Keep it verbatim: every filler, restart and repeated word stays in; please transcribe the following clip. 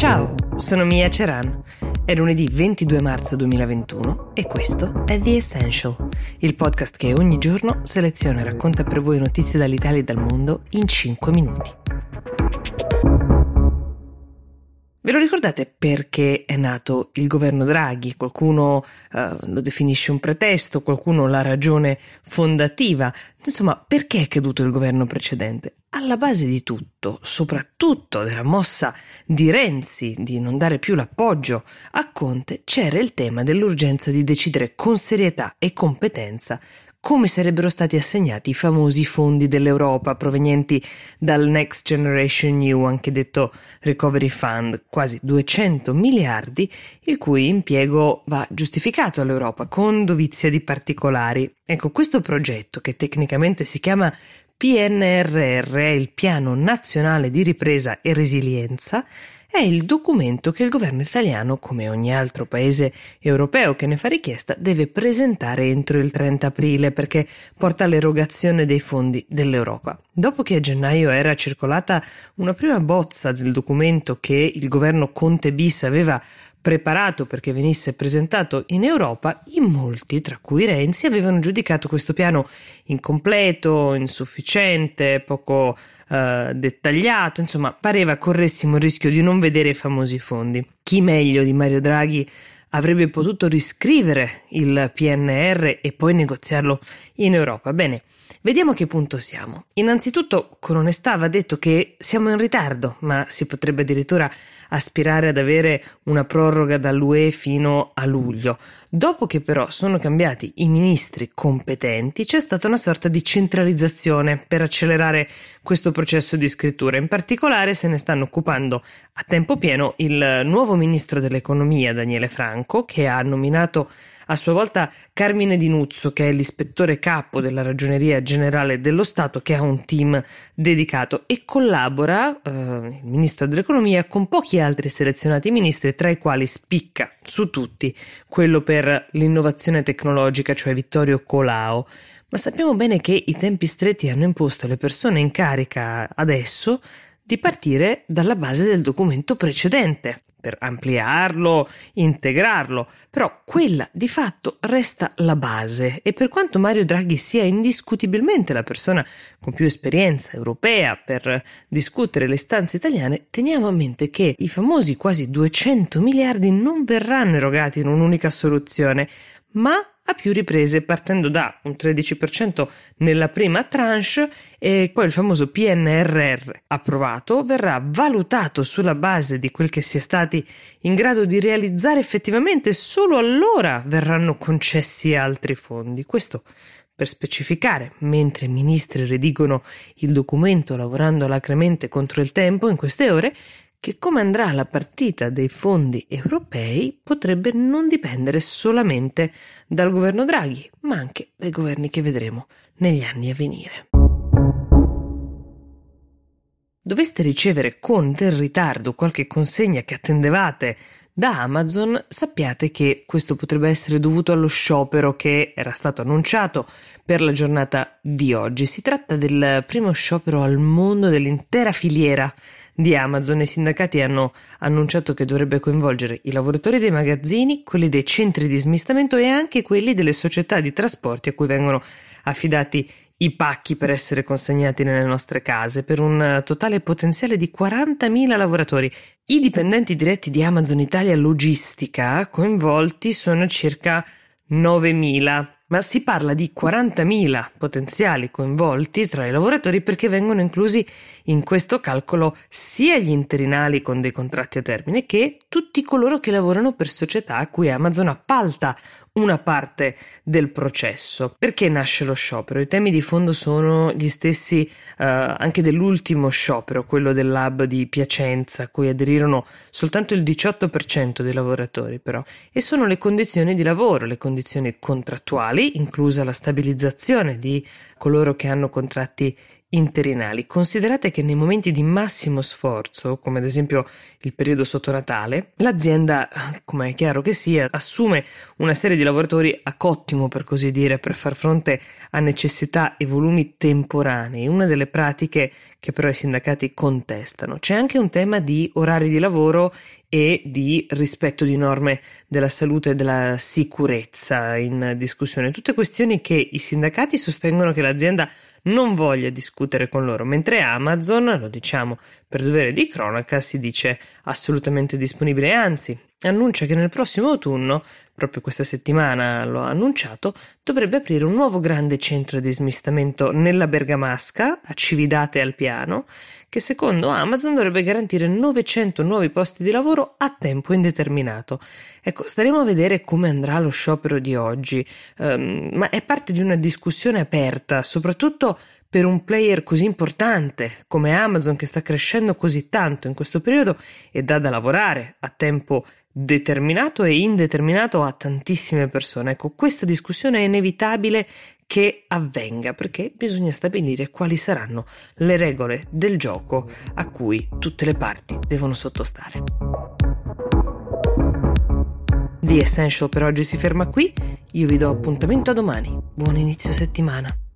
Ciao, sono Mia Ceran. È lunedì ventidue marzo duemilaventuno e questo è The Essential, il podcast che ogni giorno seleziona e racconta per voi notizie dall'Italia e dal mondo in cinque minuti. Ve lo ricordate perché è nato il governo Draghi? Qualcuno eh, lo definisce un pretesto, qualcuno la ragione fondativa. Insomma, perché è caduto il governo precedente? Alla base di tutto, soprattutto della mossa di Renzi di non dare più l'appoggio a Conte, c'era il tema dell'urgenza di decidere con serietà e competenza come sarebbero stati assegnati i famosi fondi dell'Europa provenienti dal Next Generation E U, anche detto Recovery Fund, quasi duecento miliardi, il cui impiego va giustificato all'Europa con dovizia di particolari. Ecco, questo progetto, che tecnicamente si chiama P N R R, il Piano Nazionale di Ripresa e Resilienza, è il documento che il governo italiano, come ogni altro paese europeo che ne fa richiesta, deve presentare entro il trenta aprile, perché porta all'erogazione dei fondi dell'Europa. Dopo che a gennaio era circolata una prima bozza del documento che il governo Conte bis aveva preparato perché venisse presentato in Europa, in molti, tra cui Renzi, avevano giudicato questo piano incompleto, insufficiente, poco eh, dettagliato, insomma pareva corressimo il rischio di non vedere i famosi fondi. Chi meglio di Mario Draghi avrebbe potuto riscrivere il P N R R e poi negoziarlo in Europa? Bene, vediamo a che punto siamo. Innanzitutto, con onestà, va detto che siamo in ritardo, ma si potrebbe addirittura aspirare ad avere una proroga dall'U E fino a luglio. Dopo che però sono cambiati i ministri competenti, c'è stata una sorta di centralizzazione per accelerare questo processo di scrittura. In particolare se ne stanno occupando a tempo pieno il nuovo ministro dell'economia, Daniele Franco, che ha nominato a sua volta Carmine Dinuzzo, che è l'ispettore capo della Ragioneria Generale dello Stato, che ha un team dedicato, e collabora eh, il ministro dell'economia con pochi altri selezionati ministri, tra i quali spicca su tutti quello per l'innovazione tecnologica, cioè Vittorio Colao. Ma sappiamo bene che i tempi stretti hanno imposto alle persone in carica adesso di partire dalla base del documento precedente per ampliarlo, integrarlo, però quella di fatto resta la base, e per quanto Mario Draghi sia indiscutibilmente la persona con più esperienza europea per discutere le istanze italiane, teniamo a mente che i famosi quasi duecento miliardi non verranno erogati in un'unica soluzione, ma a più riprese, partendo da un tredici per cento nella prima tranche, e poi il famoso P N R R approvato verrà valutato sulla base di quel che si è stati in grado di realizzare effettivamente. Solo allora verranno concessi altri fondi. Questo per specificare, mentre i ministri redigono il documento lavorando alacremente contro il tempo in queste ore, che come andrà la partita dei fondi europei potrebbe non dipendere solamente dal governo Draghi, ma anche dai governi che vedremo negli anni a venire. Doveste ricevere con del ritardo qualche consegna che attendevate da Amazon, sappiate che questo potrebbe essere dovuto allo sciopero che era stato annunciato per la giornata di oggi. Si tratta del primo sciopero al mondo dell'intera filiera di Amazon. I sindacati hanno annunciato che dovrebbe coinvolgere i lavoratori dei magazzini, quelli dei centri di smistamento e anche quelli delle società di trasporti a cui vengono affidati i pacchi per essere consegnati nelle nostre case, per un totale potenziale di quarantamila lavoratori. I dipendenti diretti di Amazon Italia Logistica coinvolti sono circa novemila, ma si parla di quarantamila potenziali coinvolti tra i lavoratori, perché vengono inclusi in questo calcolo sia gli interinali con dei contratti a termine che tutti coloro che lavorano per società a cui Amazon appalta una parte del processo. Perché nasce lo sciopero? I temi di fondo sono gli stessi eh, anche dell'ultimo sciopero, quello del lab di Piacenza, a cui aderirono soltanto il diciotto per cento dei lavoratori però, e sono le condizioni di lavoro, le condizioni contrattuali, inclusa la stabilizzazione di coloro che hanno contratti interinali. Considerate che nei momenti di massimo sforzo, come ad esempio il periodo sotto Natale, l'azienda, come è chiaro che sia, assume una serie di lavoratori a cottimo, per così dire, per far fronte a necessità e volumi temporanei, una delle pratiche che però i sindacati contestano. C'è anche un tema di orari di lavoro e di rispetto di norme della salute e della sicurezza in discussione. Tutte questioni che i sindacati sostengono che l'azienda non voglia discutere con loro, mentre Amazon, lo diciamo per dovere di cronaca, si dice assolutamente disponibile, anzi annuncia che nel prossimo autunno, proprio questa settimana lo ha annunciato, dovrebbe aprire un nuovo grande centro di smistamento nella Bergamasca, a Cividate al Piano, che secondo Amazon dovrebbe garantire novecento nuovi posti di lavoro a tempo indeterminato. Ecco, staremo a vedere come andrà lo sciopero di oggi, um, ma è parte di una discussione aperta, soprattutto per un player così importante come Amazon, che sta crescendo così tanto in questo periodo e dà da lavorare a tempo determinato e indeterminato a tantissime persone. Ecco, questa discussione è inevitabile che avvenga, perché bisogna stabilire quali saranno le regole del gioco a cui tutte le parti devono sottostare. The Essential per oggi si ferma qui, io vi do appuntamento a domani, buon inizio settimana.